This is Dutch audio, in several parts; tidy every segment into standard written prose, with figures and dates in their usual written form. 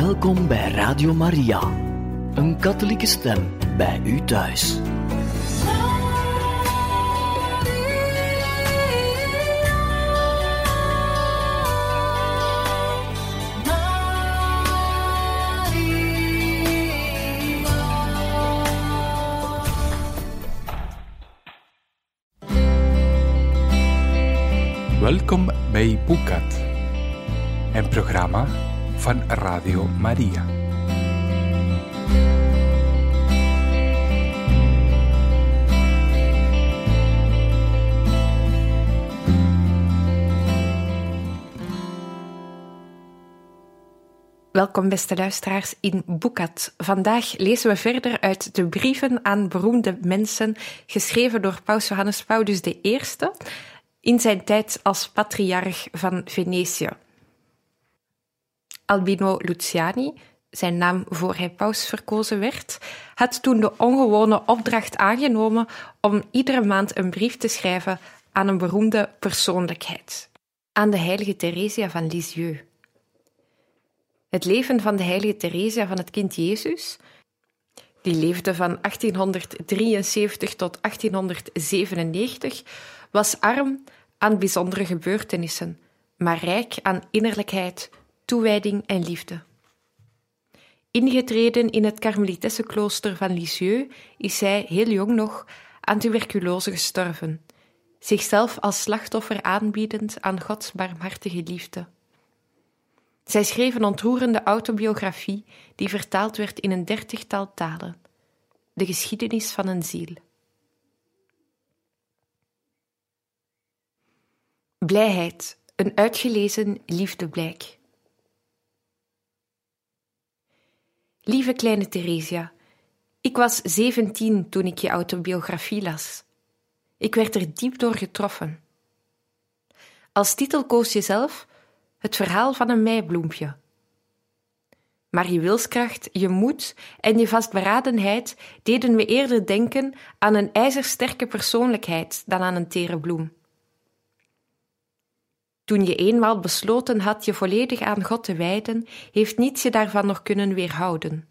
Welkom bij Radio Maria, een katholieke stem bij u thuis. Welkom bij Bucat, een programma van Radio Maria. Welkom beste luisteraars in Bucat. Vandaag lezen we verder uit de brieven aan beroemde mensen, geschreven door Paus Johannes Paulus I... in zijn tijd als patriarch van Venetië. Albino Luciani, zijn naam voor hij paus verkozen werd, had toen de ongewone opdracht aangenomen om iedere maand een brief te schrijven aan een beroemde persoonlijkheid. Aan de heilige Theresia van Lisieux. Het leven van de heilige Theresia van het Kind Jezus, die leefde van 1873 tot 1897, was arm aan bijzondere gebeurtenissen, maar rijk aan innerlijkheid, toewijding en liefde. Ingetreden in het Karmelitessenklooster van Lisieux is zij, heel jong nog, aan tuberculose gestorven, zichzelf als slachtoffer aanbiedend aan Gods barmhartige liefde. Zij schreef een ontroerende autobiografie die vertaald werd in een 30-tal talen, De Geschiedenis van een Ziel. Blijheid, een uitgelezen liefdeblijk. Lieve kleine Theresia, ik was 17 toen ik je autobiografie las. Ik werd er diep door getroffen. Als titel koos je zelf Het verhaal van een meibloempje. Maar je wilskracht, je moed en je vastberadenheid deden me eerder denken aan een ijzersterke persoonlijkheid dan aan een tere bloem. Toen je eenmaal besloten had je volledig aan God te wijden, heeft niets je daarvan nog kunnen weerhouden.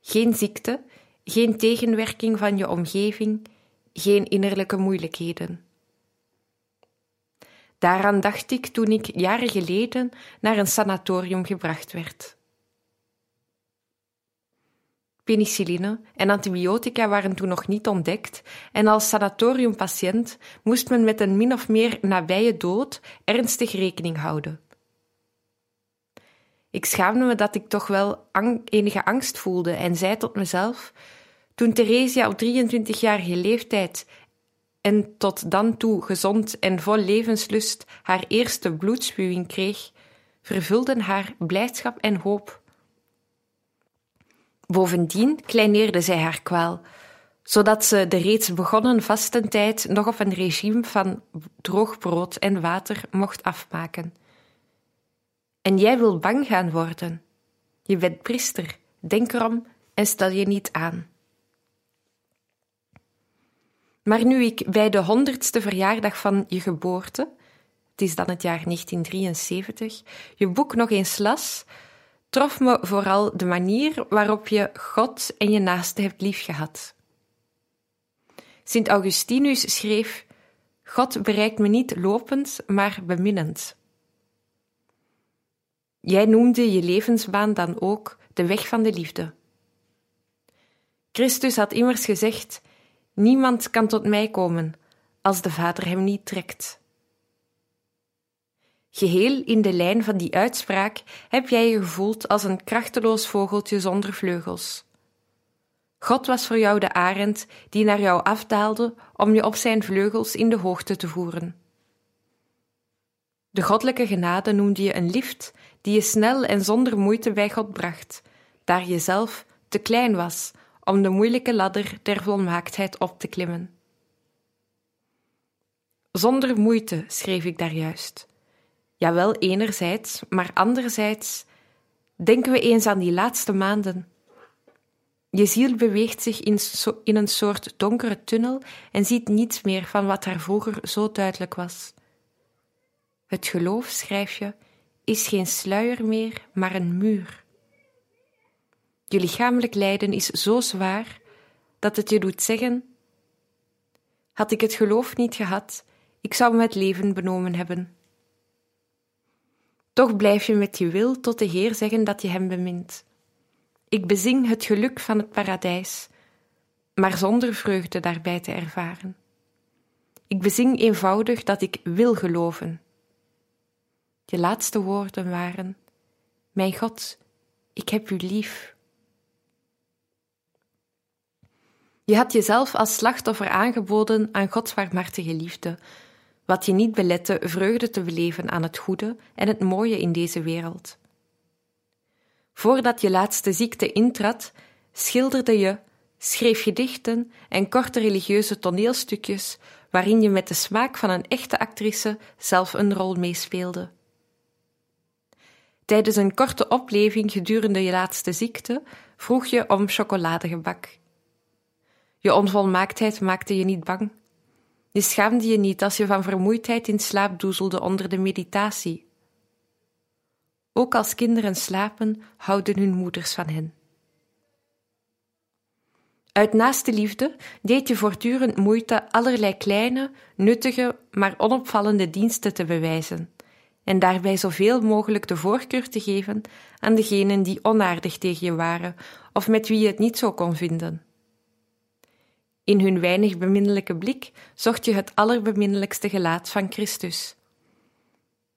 Geen ziekte, geen tegenwerking van je omgeving, geen innerlijke moeilijkheden. Daaraan dacht ik toen ik jaren geleden naar een sanatorium gebracht werd. Penicilline en antibiotica waren toen nog niet ontdekt en als sanatoriumpatiënt moest men met een min of meer nabije dood ernstig rekening houden. Ik schaamde me dat ik toch wel enige angst voelde en zei tot mezelf, toen Theresia op 23-jarige leeftijd en tot dan toe gezond en vol levenslust haar eerste bloedspuwing kreeg, vervulden haar blijdschap en hoop. Bovendien kleineerde zij haar kwaal, zodat ze de reeds begonnen vastentijd nog op een regime van droog brood en water mocht afmaken. En jij wil bang gaan worden. Je bent priester, denk erom en stel je niet aan. Maar nu ik bij de 100ste verjaardag van je geboorte, het is dan het jaar 1973, je boek nog eens las, trof me vooral de manier waarop je God en je naaste hebt liefgehad. Sint Augustinus schreef, God bereikt me niet lopend, maar beminnend. Jij noemde je levensbaan dan ook de weg van de liefde. Christus had immers gezegd, niemand kan tot mij komen als de Vader hem niet trekt. Geheel in de lijn van die uitspraak heb jij je gevoeld als een krachteloos vogeltje zonder vleugels. God was voor jou de arend die naar jou afdaalde om je op zijn vleugels in de hoogte te voeren. De goddelijke genade noemde je een lift die je snel en zonder moeite bij God bracht, daar je zelf te klein was om de moeilijke ladder der volmaaktheid op te klimmen. Zonder moeite, schreef ik daar juist. Jawel, enerzijds, maar anderzijds denken we eens aan die laatste maanden. Je ziel beweegt zich in een soort donkere tunnel en ziet niets meer van wat haar vroeger zo duidelijk was. Het geloof, schrijf je, is geen sluier meer, maar een muur. Je lichamelijk lijden is zo zwaar dat het je doet zeggen: had ik het geloof niet gehad, ik zou me het leven benomen hebben. Toch blijf je met je wil tot de Heer zeggen dat je hem bemint. Ik bezing het geluk van het paradijs, maar zonder vreugde daarbij te ervaren. Ik bezing eenvoudig dat ik wil geloven. Je laatste woorden waren: mijn God, ik heb u lief. Je had jezelf als slachtoffer aangeboden aan Gods warmhartige liefde, wat je niet belette vreugde te beleven aan het goede en het mooie in deze wereld. Voordat je laatste ziekte intrad, schilderde je, schreef gedichten en korte religieuze toneelstukjes waarin je met de smaak van een echte actrice zelf een rol meespeelde. Tijdens een korte opleving gedurende je laatste ziekte vroeg je om chocoladegebak. Je onvolmaaktheid maakte je niet bang. Je schaamde je niet als je van vermoeidheid in slaap doezelde onder de meditatie. Ook als kinderen slapen, houden hun moeders van hen. Uit naaste liefde deed je voortdurend moeite allerlei kleine, nuttige, maar onopvallende diensten te bewijzen en daarbij zoveel mogelijk de voorkeur te geven aan degenen die onaardig tegen je waren of met wie je het niet zo kon vinden. In hun weinig beminnelijke blik zocht je het allerbeminnelijkste gelaat van Christus.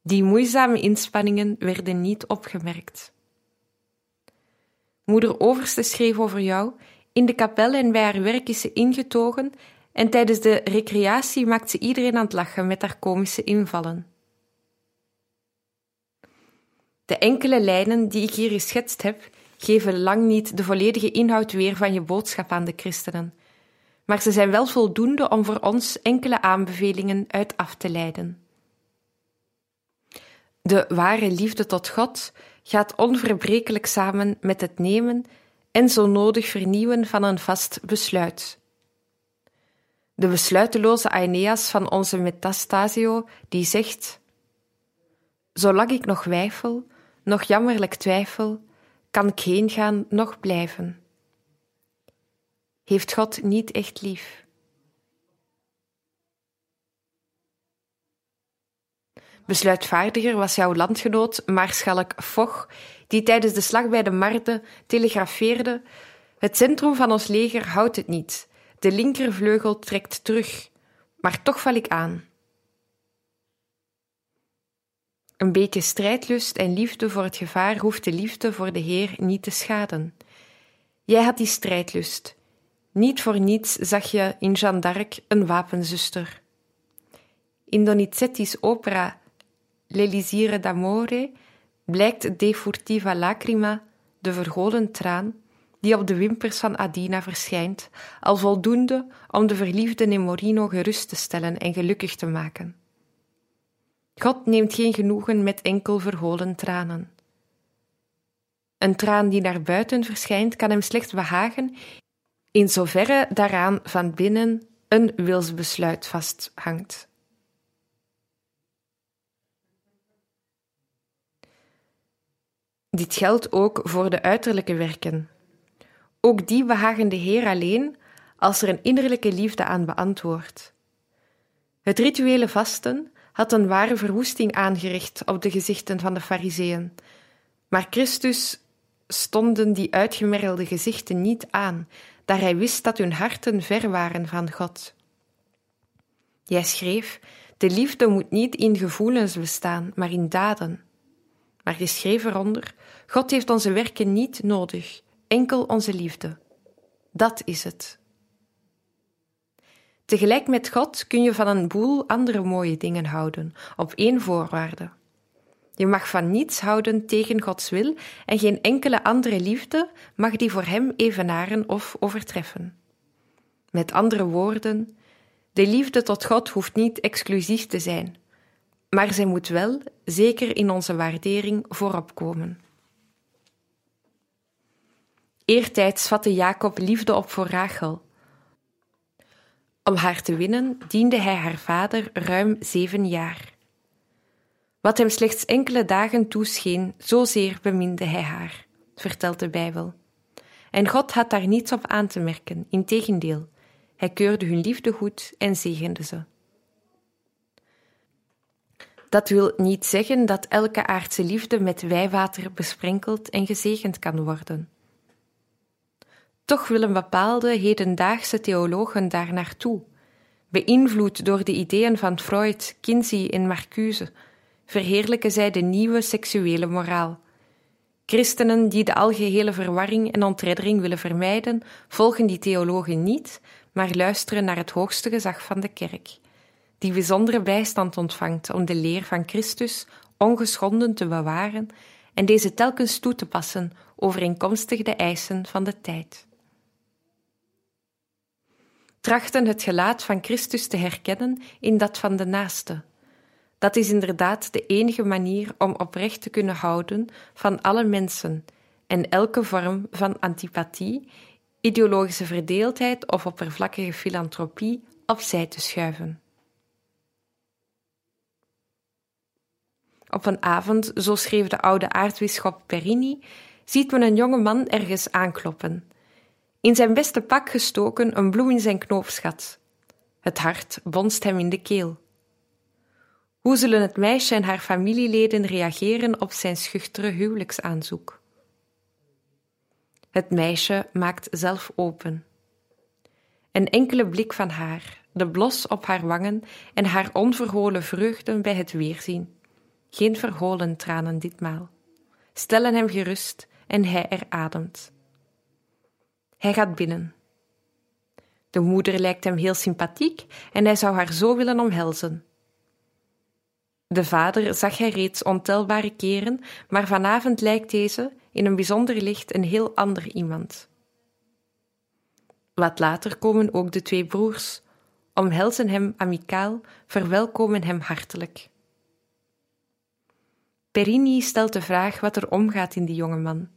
Die moeizame inspanningen werden niet opgemerkt. Moeder Overste schreef over jou: in de kapel en bij haar werk is ze ingetogen en tijdens de recreatie maakt ze iedereen aan het lachen met haar komische invallen. De enkele lijnen die ik hier geschetst heb, geven lang niet de volledige inhoud weer van je boodschap aan de christenen, maar ze zijn wel voldoende om voor ons enkele aanbevelingen uit af te leiden. De ware liefde tot God gaat onverbrekelijk samen met het nemen en zo nodig vernieuwen van een vast besluit. De besluiteloze Aeneas van onze Metastasio, die zegt: zolang ik nog weifel, nog jammerlijk twijfel, kan ik heen gaan, nog blijven. Heeft God niet echt lief? Besluitvaardiger was jouw landgenoot, maarschalk Foch, die tijdens de slag bij de Marne telegrafeerde: het centrum van ons leger houdt het niet, de linkervleugel trekt terug, maar toch val ik aan. Een beetje strijdlust en liefde voor het gevaar hoeft de liefde voor de Heer niet te schaden. Jij had die strijdlust. Niet voor niets zag je in Jeanne d'Arc een wapenzuster. In Donizetti's opera L'Elisire d'Amore blijkt De Furtiva Lacrima, de vergolen traan, die op de wimpers van Adina verschijnt, al voldoende om de verliefde Nemorino gerust te stellen en gelukkig te maken. God neemt geen genoegen met enkel verholen tranen. Een traan die naar buiten verschijnt kan hem slechts behagen in zoverre daaraan van binnen een wilsbesluit vasthangt. Dit geldt ook voor de uiterlijke werken. Ook die behagen de Heer alleen als er een innerlijke liefde aan beantwoordt. Het rituele vasten had een ware verwoesting aangericht op de gezichten van de Farizeeën, maar Christus stonden die uitgemergelde gezichten niet aan, daar hij wist dat hun harten ver waren van God. Jij schreef: de liefde moet niet in gevoelens bestaan, maar in daden. Maar je schreef eronder: God heeft onze werken niet nodig, enkel onze liefde. Dat is het. Tegelijk met God kun je van een boel andere mooie dingen houden, op één voorwaarde. Je mag van niets houden tegen Gods wil en geen enkele andere liefde mag die voor hem evenaren of overtreffen. Met andere woorden, de liefde tot God hoeft niet exclusief te zijn, maar zij moet wel, zeker in onze waardering, voorop komen. Eertijds vatte Jacob liefde op voor Rachel. Om haar te winnen diende hij haar vader ruim 7 jaar. Wat hem slechts enkele dagen toescheen, zozeer beminde hij haar, vertelt de Bijbel. En God had daar niets op aan te merken, integendeel. Hij keurde hun liefde goed en zegende ze. Dat wil niet zeggen dat elke aardse liefde met wijwater besprenkeld en gezegend kan worden. Toch willen bepaalde hedendaagse theologen daar naartoe, beïnvloed door de ideeën van Freud, Kinsey en Marcuse, verheerlijken zij de nieuwe seksuele moraal. Christenen die de algehele verwarring en ontreddering willen vermijden, volgen die theologen niet, maar luisteren naar het hoogste gezag van de kerk, die bijzondere bijstand ontvangt om de leer van Christus ongeschonden te bewaren en deze telkens toe te passen overeenkomstig de eisen van de tijd. Trachten het gelaat van Christus te herkennen in dat van de naaste. Dat is inderdaad de enige manier om oprecht te kunnen houden van alle mensen en elke vorm van antipathie, ideologische verdeeldheid of oppervlakkige filantropie opzij te schuiven. Op een avond, zo schreef de oude aartsbisschop Perini, ziet men een jonge man ergens aankloppen. In zijn beste pak gestoken, een bloem in zijn knoopsgat. Het hart bonst hem in de keel. Hoe zullen het meisje en haar familieleden reageren op zijn schuchtere huwelijksaanzoek? Het meisje maakt zelf open. Een enkele blik van haar, de blos op haar wangen en haar onverholen vreugden bij het weerzien. Geen verholen tranen ditmaal. Stellen hem gerust en hij erademt. Hij gaat binnen. De moeder lijkt hem heel sympathiek en hij zou haar zo willen omhelzen. De vader zag hij reeds ontelbare keren, maar vanavond lijkt deze in een bijzonder licht een heel ander iemand. Wat later komen ook de twee broers, omhelzen hem amicaal, verwelkomen hem hartelijk. Perini stelt de vraag wat er omgaat in die jonge man.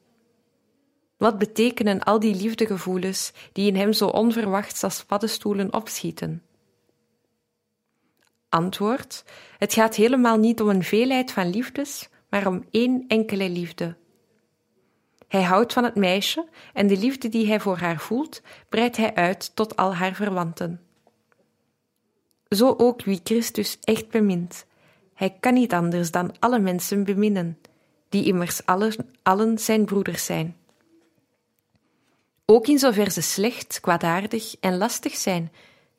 Wat betekenen al die liefdegevoelens die in hem zo onverwachts als paddenstoelen opschieten? Antwoord: het gaat helemaal niet om een veelheid van liefdes, maar om één enkele liefde. Hij houdt van het meisje en de liefde die hij voor haar voelt, breidt hij uit tot al haar verwanten. Zo ook wie Christus echt bemint. Hij kan niet anders dan alle mensen beminnen, die immers allen zijn broeders zijn. Ook in zover ze slecht, kwaadaardig en lastig zijn,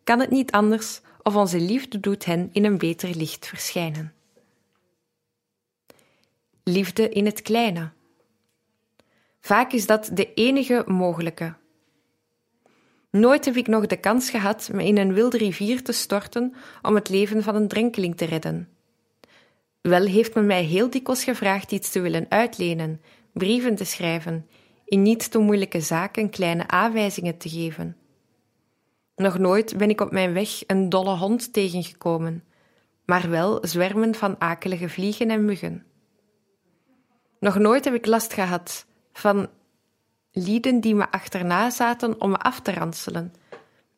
kan het niet anders of onze liefde doet hen in een beter licht verschijnen. Liefde in het kleine. Vaak is dat de enige mogelijke. Nooit heb ik nog de kans gehad me in een wilde rivier te storten om het leven van een drenkeling te redden. Wel heeft men mij heel dikwijls gevraagd iets te willen uitlenen, brieven te schrijven, in niet te moeilijke zaken kleine aanwijzingen te geven. Nog nooit ben ik op mijn weg een dolle hond tegengekomen, maar wel zwermen van akelige vliegen en muggen. Nog nooit heb ik last gehad van lieden die me achterna zaten om me af te ranselen,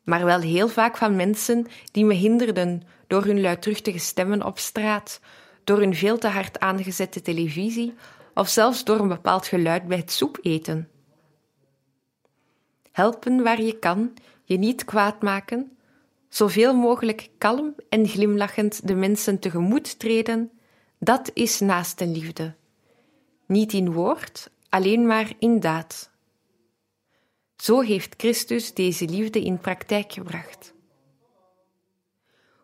maar wel heel vaak van mensen die me hinderden door hun luidruchtige stemmen op straat, door hun veel te hard aangezette televisie of zelfs door een bepaald geluid bij het soepeten. Helpen waar je kan, je niet kwaad maken, zoveel mogelijk kalm en glimlachend de mensen tegemoet treden, dat is naastenliefde. Niet in woord, alleen maar in daad. Zo heeft Christus deze liefde in praktijk gebracht.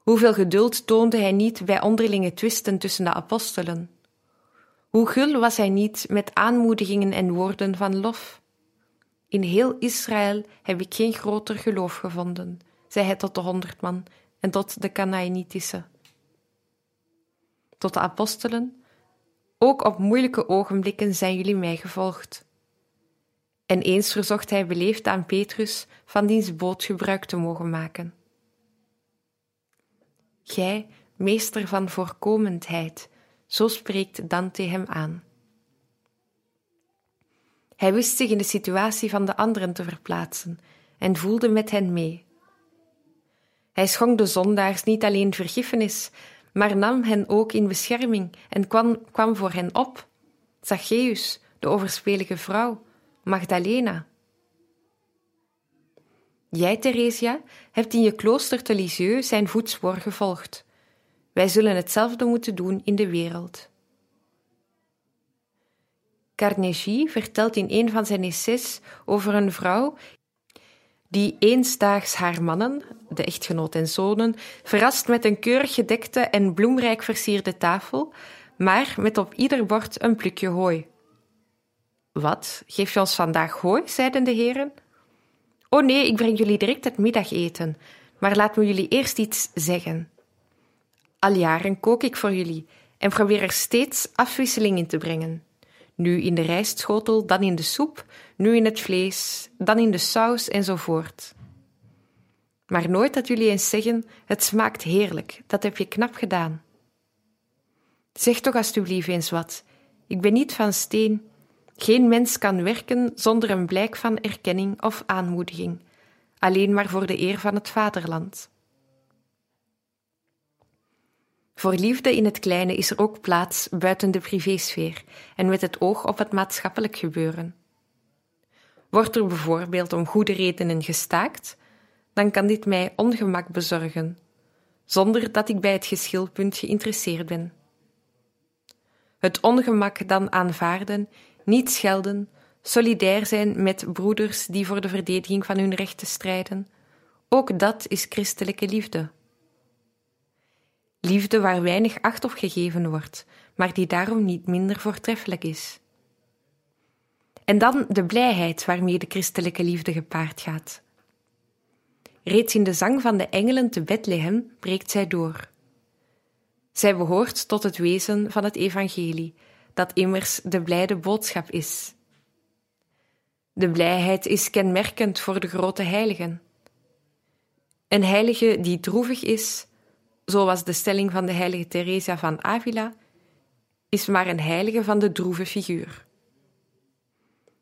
Hoeveel geduld toonde hij niet bij onderlinge twisten tussen de apostelen? Hoe gul was hij niet met aanmoedigingen en woorden van lof? In heel Israël heb ik geen groter geloof gevonden, zei hij tot de 100 man en tot de Kanaanitische. Tot de apostelen, ook op moeilijke ogenblikken zijn jullie mij gevolgd. En eens verzocht hij beleefd aan Petrus van diens boot gebruik te mogen maken. Gij, meester van voorkomendheid, zo spreekt Dante hem aan. Hij wist zich in de situatie van de anderen te verplaatsen en voelde met hen mee. Hij schonk de zondaars niet alleen vergiffenis, maar nam hen ook in bescherming en kwam voor hen op. Zaccheus, de overspelige vrouw, Magdalena, Jij, Theresia, hebt in je klooster te Lisieux zijn voetspoor gevolgd. Wij zullen hetzelfde moeten doen in de wereld. Carnegie vertelt in een van zijn essays over een vrouw die eensdaags haar mannen, de echtgenoot en zonen, verrast met een keurig gedekte en bloemrijk versierde tafel, maar met op ieder bord een plukje hooi. Wat, geef je ons vandaag hooi, zeiden de heren. O nee, ik breng jullie direct het middageten, maar laat me jullie eerst iets zeggen. Al jaren kook ik voor jullie en probeer er steeds afwisseling in te brengen. Nu in de rijstschotel, dan in de soep, nu in het vlees, dan in de saus enzovoort. Maar nooit dat jullie eens zeggen, het smaakt heerlijk, dat heb je knap gedaan. Zeg toch alstublieft eens wat, ik ben niet van steen. Geen mens kan werken zonder een blijk van erkenning of aanmoediging, alleen maar voor de eer van het vaderland. Voor liefde in het kleine is er ook plaats buiten de privésfeer en met het oog op het maatschappelijk gebeuren. Wordt er bijvoorbeeld om goede redenen gestaakt, dan kan dit mij ongemak bezorgen, zonder dat ik bij het geschilpunt geïnteresseerd ben. Het ongemak dan aanvaarden, niet schelden, solidair zijn met broeders die voor de verdediging van hun rechten strijden, ook dat is christelijke liefde. Liefde waar weinig acht op gegeven wordt, maar die daarom niet minder voortreffelijk is. En dan de blijheid waarmee de christelijke liefde gepaard gaat. Reeds in de zang van de engelen te Bethlehem breekt zij door. Zij behoort tot het wezen van het evangelie, dat immers de blijde boodschap is. De blijheid is kenmerkend voor de grote heiligen. Een heilige die droevig is, zoals de stelling van de heilige Theresia van Avila, is maar een heilige van de droeve figuur.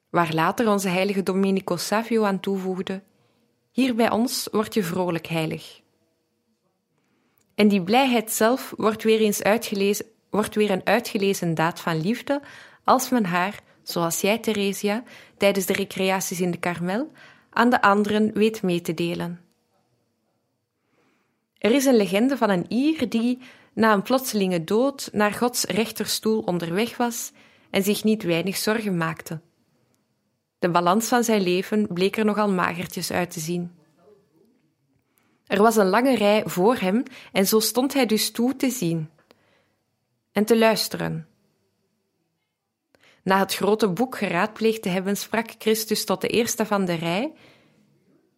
Waar later onze heilige Domenico Savio aan toevoegde, hier bij ons word je vrolijk heilig. En die blijheid zelf wordt weer een uitgelezen daad van liefde als men haar, zoals jij Theresia, tijdens de recreaties in de Karmel, aan de anderen weet mee te delen. Er is een legende van een Ier die, na een plotselinge dood, naar Gods rechterstoel onderweg was en zich niet weinig zorgen maakte. De balans van zijn leven bleek er nogal magertjes uit te zien. Er was een lange rij voor hem en zo stond hij dus toe te zien en te luisteren. Na het grote boek geraadpleegd te hebben, sprak Christus tot de eerste van de rij: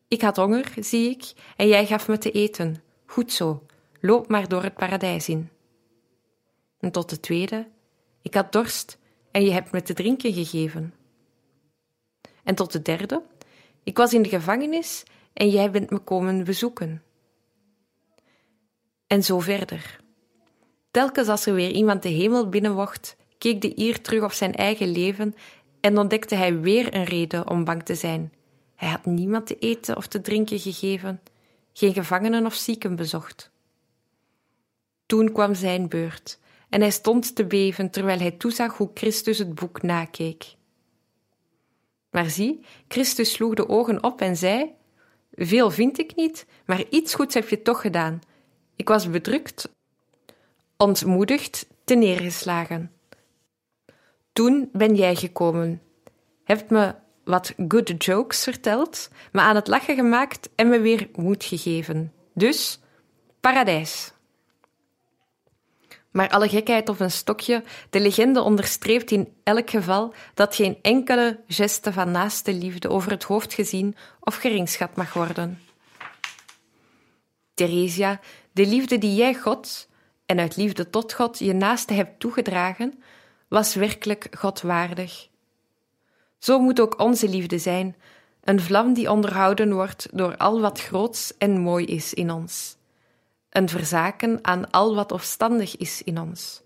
Ik had honger, zie ik, en jij gaf me te eten. Goed zo, loop maar door het paradijs in. En tot de tweede: Ik had dorst en je hebt me te drinken gegeven. En tot de derde: Ik was in de gevangenis en jij bent me komen bezoeken. En zo verder. Telkens als er weer iemand de hemel binnenwocht, keek de Ier terug op zijn eigen leven en ontdekte hij weer een reden om bang te zijn. Hij had niemand te eten of te drinken gegeven, geen gevangenen of zieken bezocht. Toen kwam zijn beurt en hij stond te beven terwijl hij toezag hoe Christus het boek nakeek. Maar zie, Christus sloeg de ogen op en zei: Veel vind ik niet, maar iets goeds heb je toch gedaan. Ik was bedrukt, ontmoedigd, teneergeslagen. Toen ben jij gekomen, hebt me wat good jokes verteld, me aan het lachen gemaakt en me weer moed gegeven. Dus, paradijs. Maar alle gekheid op een stokje, de legende onderstreept in elk geval dat geen enkele geste van naaste liefde over het hoofd gezien of geringschat mag worden. Theresia, de liefde die jij God, en uit liefde tot God je naaste hebt toegedragen, was werkelijk Godwaardig. Zo moet ook onze liefde zijn, een vlam die onderhouden wordt door al wat groots en mooi is in ons. Een verzaken aan al wat opstandig is in ons.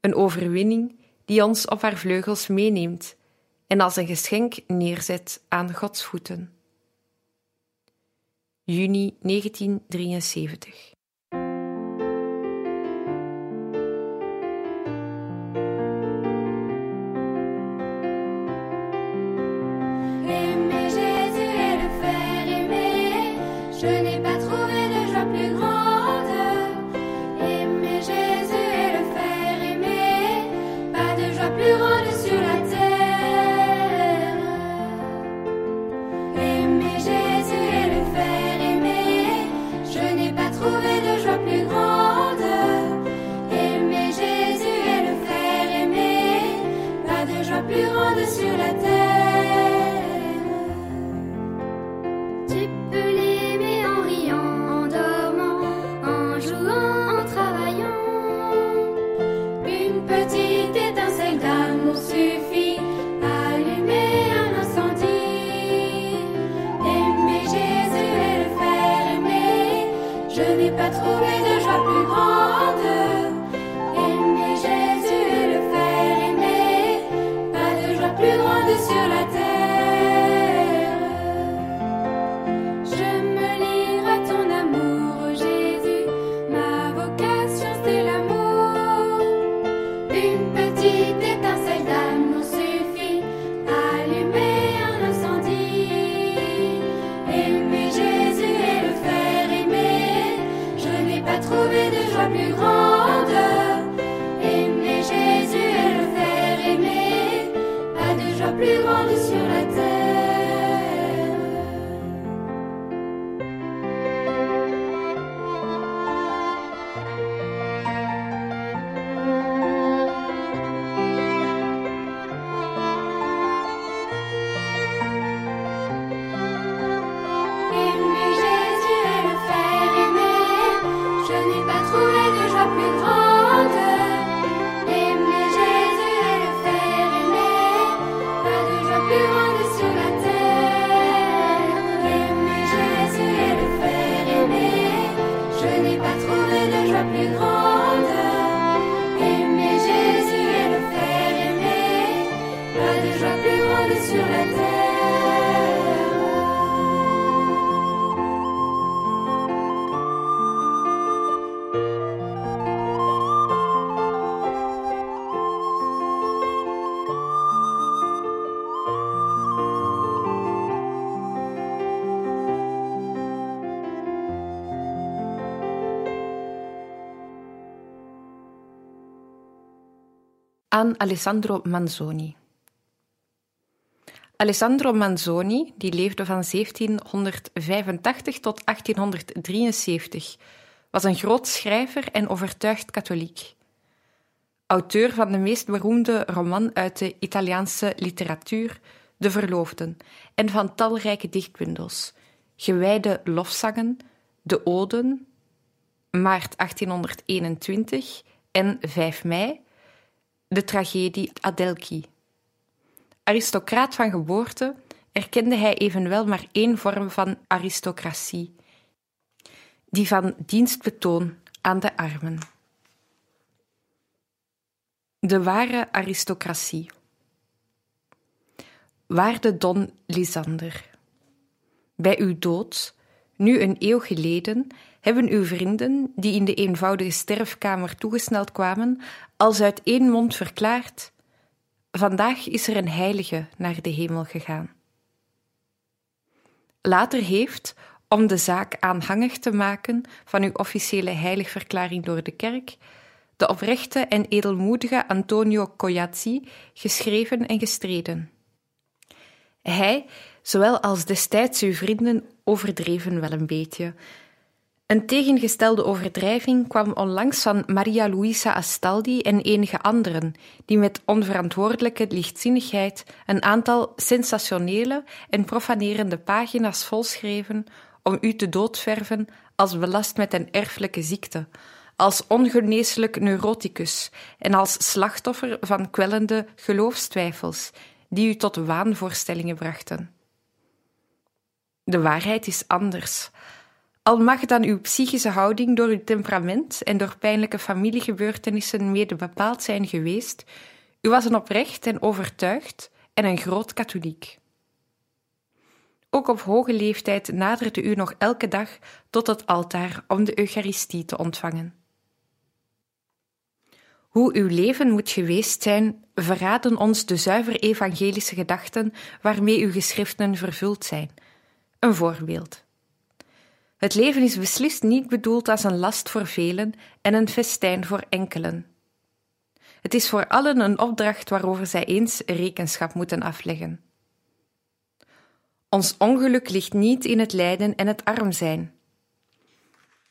Een overwinning die ons op haar vleugels meeneemt en als een geschenk neerzet aan Gods voeten. Juni 1973. Aimer Jésus et le faire aimer. plus grande sur la terre. Tu peux l'aimer en riant, en dormant, en jouant, en travaillant. Une petite étincelle d'amour suffit à allumer un incendie. Aimer Jésus et le faire aimer, je n'ai pas trouvé de joie plus grande. Sur la terre, je me livre à ton amour, Jésus. Ma vocation c'est l'amour. Une petite étincelle d'amour suffit à allumer un incendie. Aimer Jésus et le faire aimer, je n'ai pas trouvé de joie plus grande. Plus grande sur la terre. Aimer Jésus et le faire aimer, je n'ai pas trouvé de joie plus grande. Aan Alessandro Manzoni. Alessandro Manzoni, die leefde van 1785 tot 1873, was een groot schrijver en overtuigd katholiek. Auteur van de meest beroemde roman uit de Italiaanse literatuur, De Verloofden, en van talrijke dichtbundels, Gewijde Lofzangen, De Oden, maart 1821 en 5 mei, de tragedie Adelchi. Aristocraat van geboorte erkende hij evenwel maar één vorm van aristocratie, die van dienstbetoon aan de armen. De ware aristocratie. Waarde Don Lisander, bij uw dood, nu een eeuw geleden, hebben uw vrienden, die in de eenvoudige sterfkamer toegesneld kwamen, als uit één mond verklaard: vandaag is er een heilige naar de hemel gegaan. Later heeft, om de zaak aanhangig te maken van uw officiële heiligverklaring door de kerk, de oprechte en edelmoedige Antonio Coyati geschreven en gestreden. Hij, zowel als destijds uw vrienden, overdreven wel een beetje. Een tegengestelde overdrijving kwam onlangs van Maria Luisa Astaldi en enige anderen, die met onverantwoordelijke lichtzinnigheid een aantal sensationele en profanerende pagina's volschreven om u te doodverven als belast met een erfelijke ziekte, als ongeneeslijk neuroticus en als slachtoffer van kwellende geloofstwijfels, die u tot waanvoorstellingen brachten. De waarheid is anders. Al mag dan uw psychische houding door uw temperament en door pijnlijke familiegebeurtenissen mede bepaald zijn geweest, u was een oprecht en overtuigd en een groot katholiek. Ook op hoge leeftijd naderde u nog elke dag tot het altaar om de Eucharistie te ontvangen. Hoe uw leven moet geweest zijn, verraden ons de zuiver evangelische gedachten waarmee uw geschriften vervuld zijn. Een voorbeeld. Het leven is beslist niet bedoeld als een last voor velen en een festijn voor enkelen. Het is voor allen een opdracht waarover zij eens rekenschap moeten afleggen. Ons ongeluk ligt niet in het lijden en het arm zijn.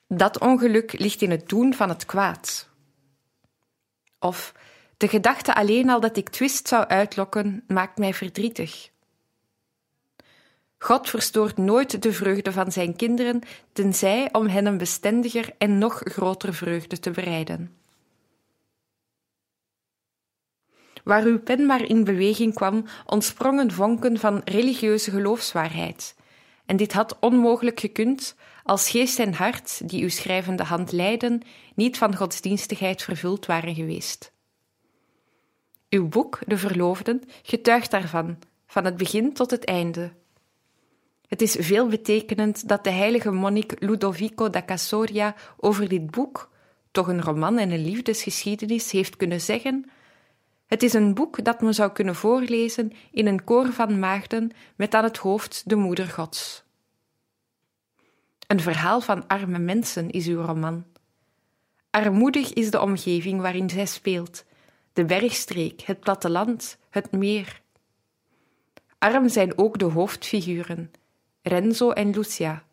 Dat ongeluk ligt in het doen van het kwaad. Of De gedachte alleen al dat ik twist zou uitlokken, maakt mij verdrietig. God verstoort nooit de vreugde van zijn kinderen, tenzij om hen een bestendiger en nog grotere vreugde te bereiden. Waar uw pen maar in beweging kwam, ontsprongen vonken van religieuze geloofswaarheid. En dit had onmogelijk gekund als geest en hart, die uw schrijvende hand leiden, niet van godsdienstigheid vervuld waren geweest. Uw boek, De Verloofden, getuigt daarvan, van het begin tot het einde. Het is veelbetekenend dat de heilige monnik Ludovico da Casoria over dit boek, toch een roman en een liefdesgeschiedenis, heeft kunnen zeggen: het is een boek dat men zou kunnen voorlezen in een koor van maagden met aan het hoofd de moeder Gods. Een verhaal van arme mensen is uw roman. Armoedig is de omgeving waarin zij speelt, de bergstreek, het platteland, het meer. Arm zijn ook de hoofdfiguren, Renzo en Lucia,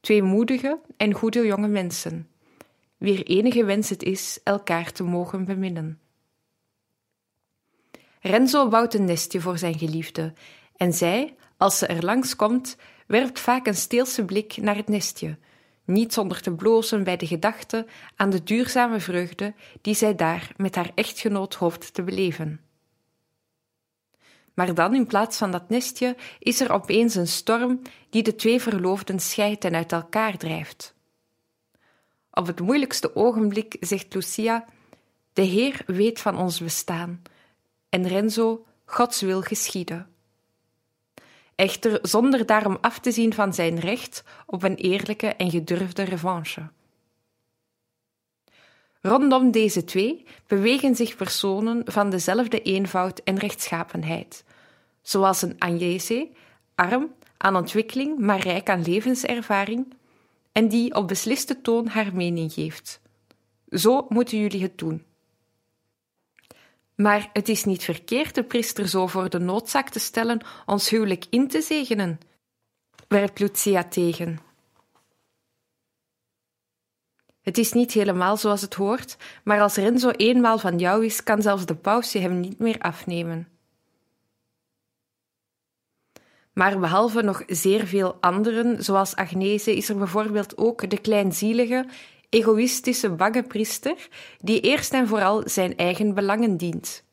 twee moedige en goede jonge mensen, wier enige wens het is elkaar te mogen beminnen. Renzo bouwt een nestje voor zijn geliefde en zij, als ze er langskomt, werpt vaak een steelse blik naar het nestje, niet zonder te blozen bij de gedachte aan de duurzame vreugde die zij daar met haar echtgenoot hoopt te beleven. Maar dan, in plaats van dat nestje, is er opeens een storm die de twee verloofden scheidt en uit elkaar drijft. Op het moeilijkste ogenblik zegt Lucia: de Heer weet van ons bestaan. En Renzo: Gods wil geschieden. Echter zonder daarom af te zien van zijn recht op een eerlijke en gedurfde revanche. Rondom deze twee bewegen zich personen van dezelfde eenvoud en rechtschapenheid, zoals een Agnese, arm aan ontwikkeling maar rijk aan levenservaring, en die op besliste toon haar mening geeft. Zo moeten jullie het doen. Maar het is niet verkeerd de priester zo voor de noodzaak te stellen ons huwelijk in te zegenen, werpt Lucia tegen. Het is niet helemaal zoals het hoort, maar als Renzo eenmaal van jou is, kan zelfs de paus je hem niet meer afnemen. Maar behalve nog zeer veel anderen, zoals Agnese, is er bijvoorbeeld ook de kleinzielige, egoïstische, bange priester, die eerst en vooral zijn eigen belangen dient.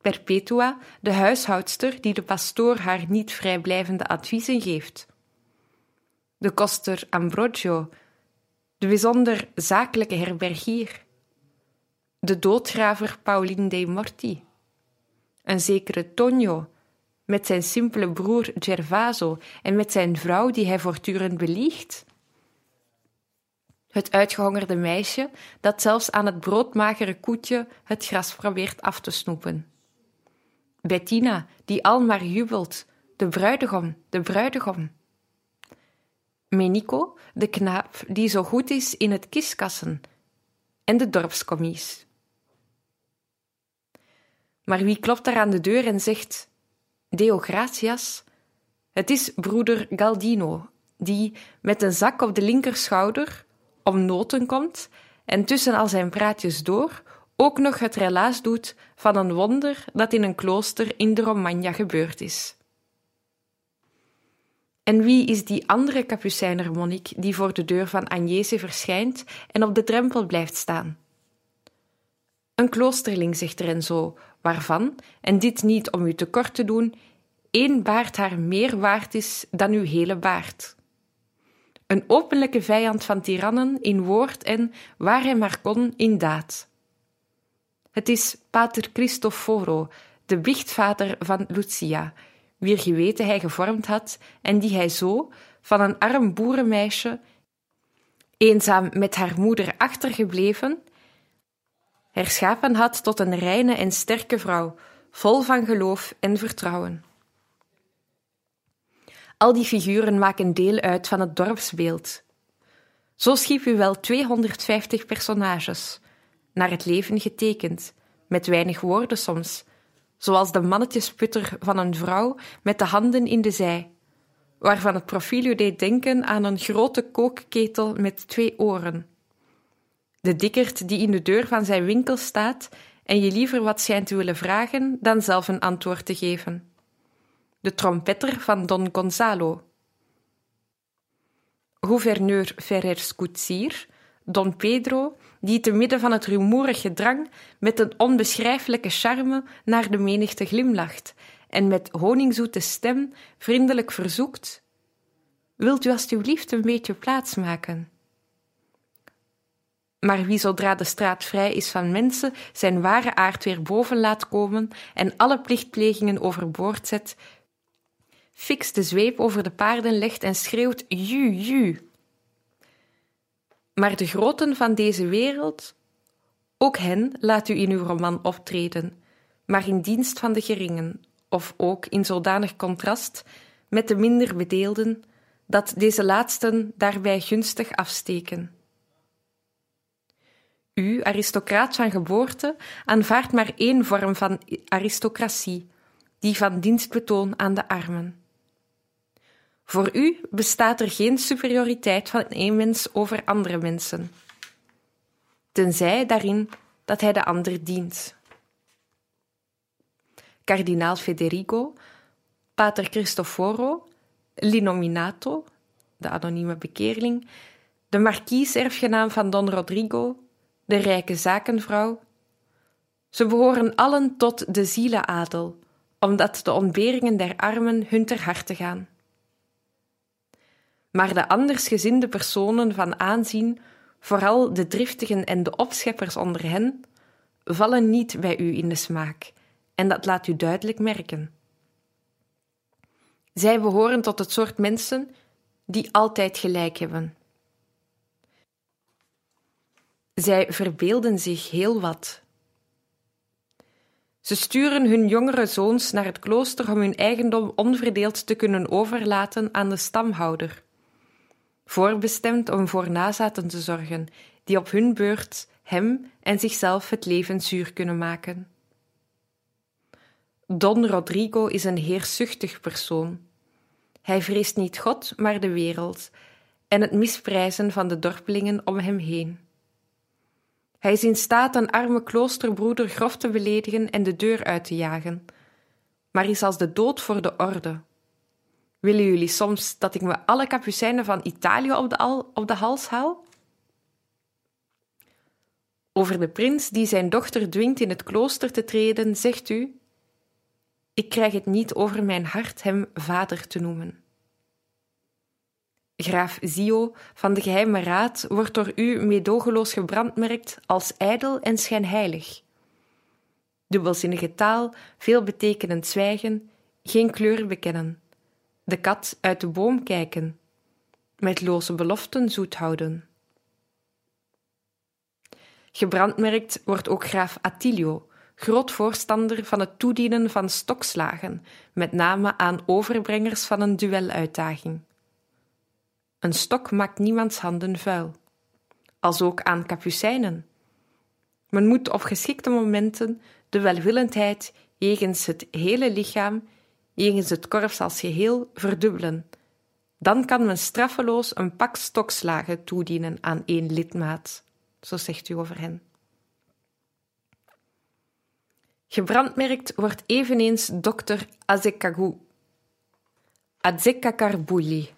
Perpetua, de huishoudster die de pastoor haar niet vrijblijvende adviezen geeft. De koster Ambrogio, de bijzonder zakelijke herbergier. De doodgraver Paulin dei Morti. Een zekere Tonio, met zijn simpele broer Gervaso en met zijn vrouw die hij voortdurend beliegt. Het uitgehongerde meisje dat zelfs aan het broodmagere koetje het gras probeert af te snoepen. Bettina, die al maar jubelt: de bruidegom, de bruidegom. Menico, de knaap die zo goed is in het kiskassen. En de dorpscommies. Maar wie klopt daar aan de deur en zegt: Deo gratias? Het is broeder Galdino, die met een zak op de linkerschouder om noten komt en tussen al zijn praatjes door ook nog het relaas doet van een wonder dat in een klooster in de Romagna gebeurd is. En wie is die andere kapucijnermonnik die voor de deur van Agnese verschijnt en op de drempel blijft staan? Een kloosterling, zegt Renzo, waarvan, en dit niet om u tekort te doen, 1 baard haar meer waard is dan uw hele baard. Een openlijke vijand van tirannen in woord en, waar hij maar kon, in daad. Het is Pater Cristoforo, de biechtvader van Lucia, wier geweten hij gevormd had en die hij zo, van een arm boerenmeisje, eenzaam met haar moeder achtergebleven, herschapen had tot een reine en sterke vrouw, vol van geloof en vertrouwen. Al die figuren maken deel uit van het dorpsbeeld. Zo schiep u wel 250 personages, naar het leven getekend, met weinig woorden soms, zoals de mannetjesputter van een vrouw met de handen in de zij, waarvan het profiel u deed denken aan een grote kookketel met 2 oren. De dikkerd die in de deur van zijn winkel staat en je liever wat schijnt te willen vragen dan zelf een antwoord te geven. De trompetter van Don Gonzalo. Gouverneur Ferrer Scoetsier, Don Pedro, die te midden van het rumoerig gedrang met een onbeschrijfelijke charme naar de menigte glimlacht en met honingzoete stem vriendelijk verzoekt: wilt u alstublieft een beetje plaatsmaken? Maar wie zodra de straat vrij is van mensen, zijn ware aard weer boven laat komen en alle plichtplegingen overboord zet, fix de zweep over de paarden legt en schreeuwt: ju, ju. Maar de groten van deze wereld, ook hen laat u in uw roman optreden, maar in dienst van de geringen, of ook in zodanig contrast met de minder bedeelden, dat deze laatsten daarbij gunstig afsteken. U, aristocraat van geboorte, aanvaardt maar één vorm van aristocratie, die van dienstbetoon aan de armen. Voor u bestaat er geen superioriteit van één mens over andere mensen, tenzij daarin dat hij de ander dient. Kardinaal Federico, Pater Cristoforo, L'Inominato, de anonieme bekeerling, de markies-erfgenaam van Don Rodrigo, de rijke zakenvrouw. Ze behoren allen tot de zielenadel, omdat de ontberingen der armen hun ter harte gaan. Maar de andersgezinde personen van aanzien, vooral de driftigen en de opscheppers onder hen, vallen niet bij u in de smaak, en dat laat u duidelijk merken. Zij behoren tot het soort mensen die altijd gelijk hebben. Zij verbeelden zich heel wat. Ze sturen hun jongere zoons naar het klooster om hun eigendom onverdeeld te kunnen overlaten aan de stamhouder, voorbestemd om voor nazaten te zorgen, die op hun beurt hem en zichzelf het leven zuur kunnen maken. Don Rodrigo is een heerzuchtig persoon. Hij vreest niet God, maar de wereld en het misprijzen van de dorpelingen om hem heen. Hij is in staat een arme kloosterbroeder grof te beledigen en de deur uit te jagen, maar is als de dood voor de orde. Willen jullie soms dat ik me alle kapucijnen van Italië op de hals haal? Over de prins die zijn dochter dwingt in het klooster te treden, zegt u: ik krijg het niet over mijn hart hem vader te noemen. Graaf Zio van de Geheime Raad wordt door u meedogenloos gebrandmerkt als ijdel en schijnheilig. Dubbelzinnige taal, veelbetekenend zwijgen, geen kleur bekennen, de kat uit de boom kijken, met loze beloften zoet houden. Gebrandmerkt wordt ook graaf Attilio, groot voorstander van het toedienen van stokslagen, met name aan overbrengers van een dueluitdaging. Een stok maakt niemands handen vuil, alsook aan kapucijnen. Men moet op geschikte momenten de welwillendheid jegens het hele lichaam, jegens het korps als geheel, verdubbelen. Dan kan men straffeloos een pak stokslagen toedienen aan één lidmaat, zo zegt u over hen. Gebrandmerkt wordt eveneens dokter Azekakarbuli,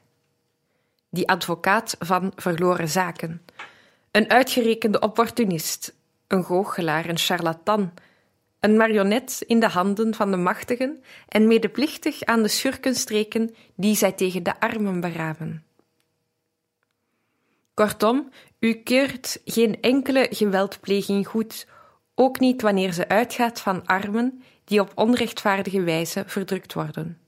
die advocaat van verloren zaken, een uitgerekende opportunist, een goochelaar, een charlatan, een marionet in de handen van de machtigen en medeplichtig aan de schurkenstreken die zij tegen de armen beramen. Kortom, u keurt geen enkele geweldpleging goed, ook niet wanneer ze uitgaat van armen die op onrechtvaardige wijze verdrukt worden.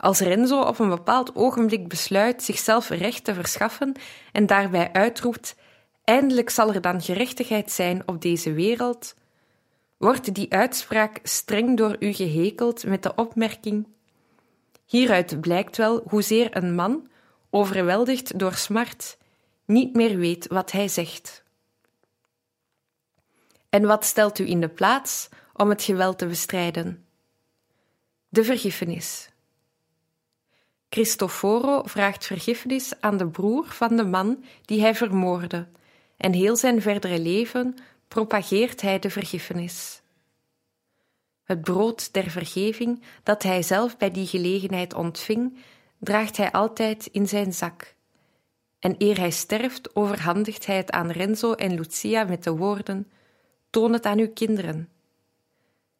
Als Renzo op een bepaald ogenblik besluit zichzelf recht te verschaffen en daarbij uitroept: eindelijk zal er dan gerechtigheid zijn op deze wereld, wordt die uitspraak streng door u gehekeld met de opmerking: hieruit blijkt wel hoezeer een man, overweldigd door smart, niet meer weet wat hij zegt. En wat stelt u in de plaats om het geweld te bestrijden? De vergiffenis. Cristoforo vraagt vergiffenis aan de broer van de man die hij vermoordde en heel zijn verdere leven propageert hij de vergiffenis. Het brood der vergeving, dat hij zelf bij die gelegenheid ontving, draagt hij altijd in zijn zak. En eer hij sterft, overhandigt hij het aan Renzo en Lucia met de woorden: toon het aan uw kinderen.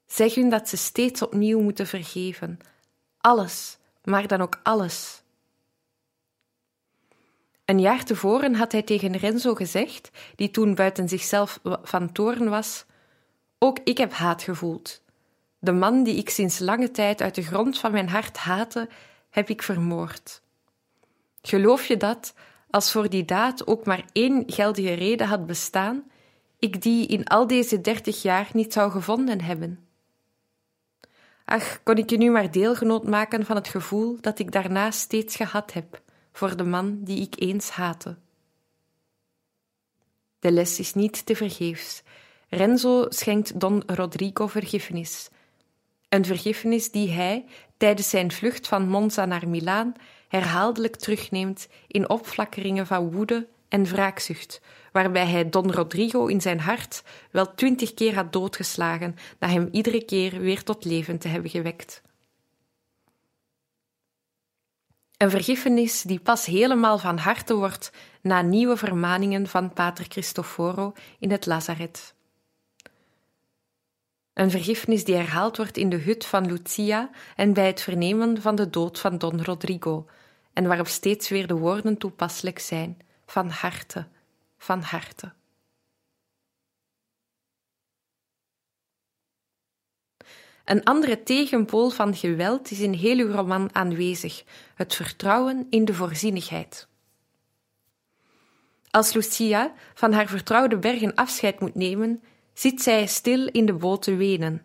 Zeg hun dat ze steeds opnieuw moeten vergeven. Alles, maar dan ook alles. Een jaar tevoren had hij tegen Renzo gezegd, die toen buiten zichzelf van toorn was: ook ik heb haat gevoeld. De man die ik sinds lange tijd uit de grond van mijn hart haatte, heb ik vermoord. Geloof je dat, als voor die daad ook maar één geldige reden had bestaan, ik die in al deze 30 jaar niet zou gevonden hebben? Ach, kon ik je nu maar deelgenoot maken van het gevoel dat ik daarna steeds gehad heb voor de man die ik eens haatte. De les is niet tevergeefs. Renzo schenkt Don Rodrigo vergiffenis. Een vergiffenis die hij, tijdens zijn vlucht van Monza naar Milaan, herhaaldelijk terugneemt in opflakkeringen van woede en wraakzucht, waarbij hij Don Rodrigo in zijn hart wel 20 keer had doodgeslagen, na hem iedere keer weer tot leven te hebben gewekt. Een vergiffenis die pas helemaal van harte wordt na nieuwe vermaningen van Pater Cristoforo in het Lazaret. Een vergiffenis die herhaald wordt in de hut van Lucia en bij het vernemen van de dood van Don Rodrigo, en waarop steeds weer de woorden toepasselijk zijn: van harte, van harte. Een andere tegenpool van geweld is in heel uw roman aanwezig: het vertrouwen in de voorzienigheid. Als Lucia van haar vertrouwde bergen afscheid moet nemen, zit zij stil in de boot te wenen.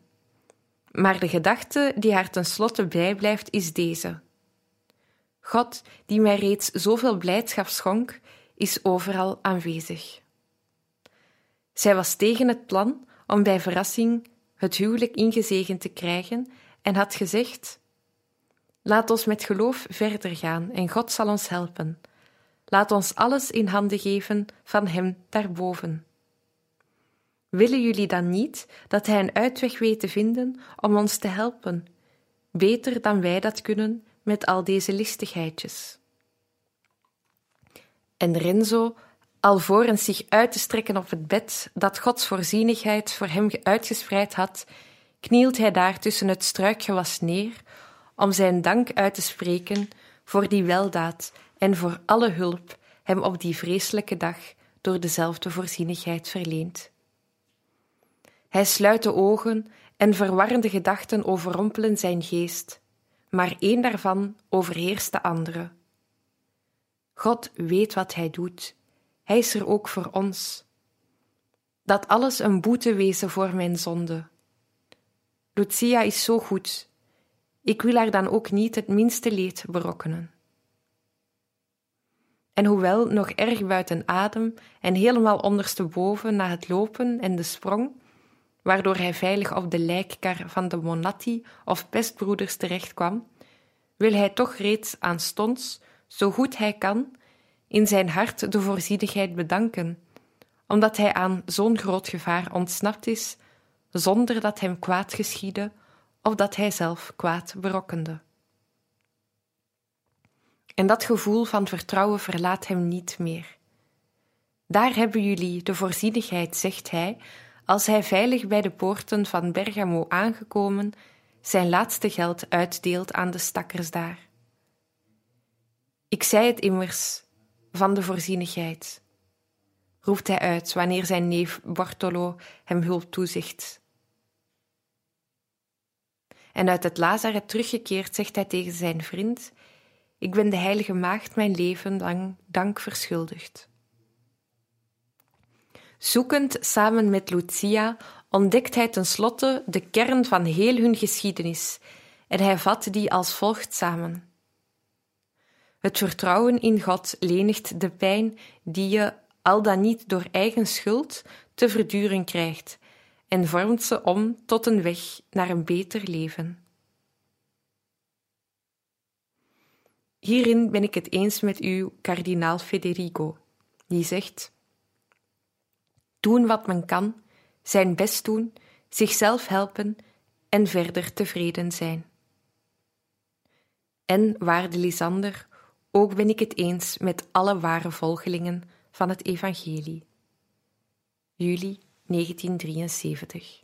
Maar de gedachte die haar tenslotte bijblijft is deze: God, die mij reeds zoveel blijdschap schonk, is overal aanwezig. Zij was tegen het plan om bij verrassing het huwelijk ingezegend te krijgen en had gezegd: laat ons met geloof verder gaan en God zal ons helpen. Laat ons alles in handen geven van Hem daarboven. Willen jullie dan niet dat Hij een uitweg weet te vinden om ons te helpen, beter dan wij dat kunnen met al deze listigheidjes? En Renzo, alvorens zich uit te strekken op het bed dat Gods voorzienigheid voor hem uitgespreid had, knielt hij daar tussen het struikgewas neer om zijn dank uit te spreken voor die weldaad en voor alle hulp hem op die vreselijke dag door dezelfde voorzienigheid verleend. Hij sluit de ogen en verwarrende gedachten overrompelen zijn geest, maar één daarvan overheerst de andere. God weet wat Hij doet. Hij is er ook voor ons. Dat alles een boete wezen voor mijn zonde. Lucia is zo goed. Ik wil haar dan ook niet het minste leed berokkenen. En hoewel nog erg buiten adem en helemaal ondersteboven na het lopen en de sprong, waardoor hij veilig op de lijkkar van de Monatti of pestbroeders terechtkwam, wil hij toch reeds aanstonds, zo goed hij kan, in zijn hart de voorzienigheid bedanken, omdat hij aan zo'n groot gevaar ontsnapt is, zonder dat hem kwaad geschiedde of dat hij zelf kwaad berokkende. En dat gevoel van vertrouwen verlaat hem niet meer. Daar hebben jullie de voorzienigheid, zegt hij, als hij veilig bij de poorten van Bergamo aangekomen zijn laatste geld uitdeelt aan de stakkers daar. Ik zei het immers, van de voorzienigheid, roept hij uit wanneer zijn neef Bortolo hem hulp toezicht. En uit het Lazaret teruggekeerd zegt hij tegen zijn vriend: ik ben de heilige maagd mijn leven lang dank verschuldigd. Zoekend samen met Lucia ontdekt hij tenslotte de kern van heel hun geschiedenis en hij vat die als volgt samen. Het vertrouwen in God lenigt de pijn die je, al dan niet door eigen schuld, te verduren krijgt en vormt ze om tot een weg naar een beter leven. Hierin ben ik het eens met uw kardinaal Federico, die zegt: doen wat men kan, zijn best doen, zichzelf helpen en verder tevreden zijn. En, waarde Lisander, ook ben ik het eens met alle ware volgelingen van het evangelie. Juli 1973.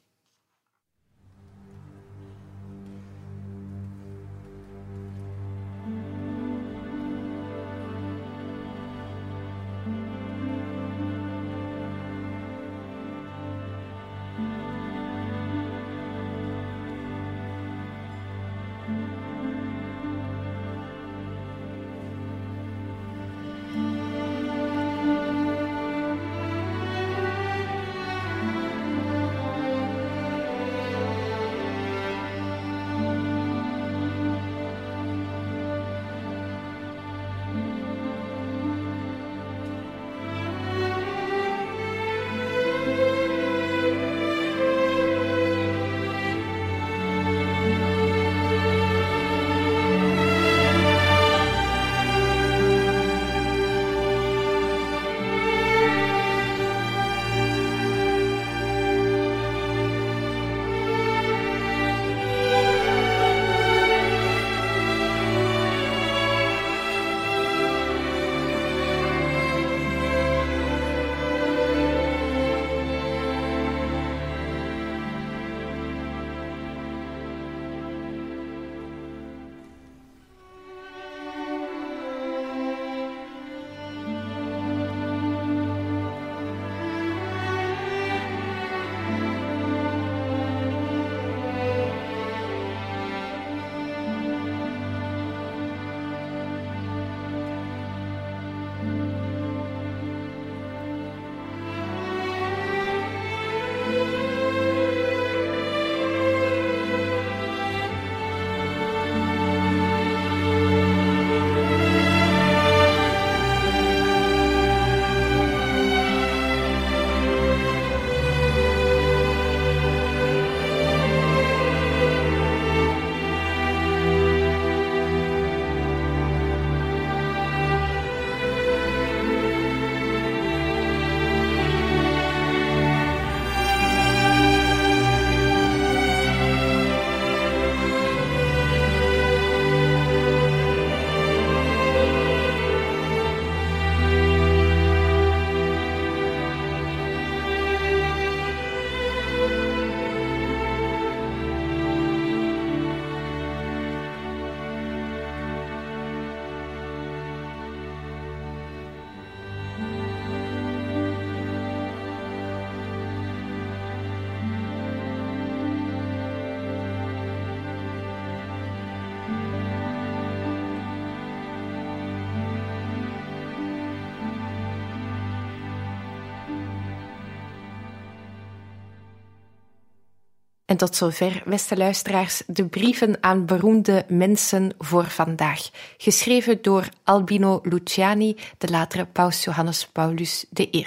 En tot zover, beste luisteraars, de brieven aan beroemde mensen voor vandaag, geschreven door Albino Luciani, de latere Paus Johannes Paulus I.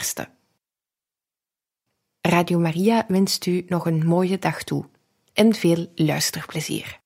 Radio Maria wenst u nog een mooie dag toe en veel luisterplezier.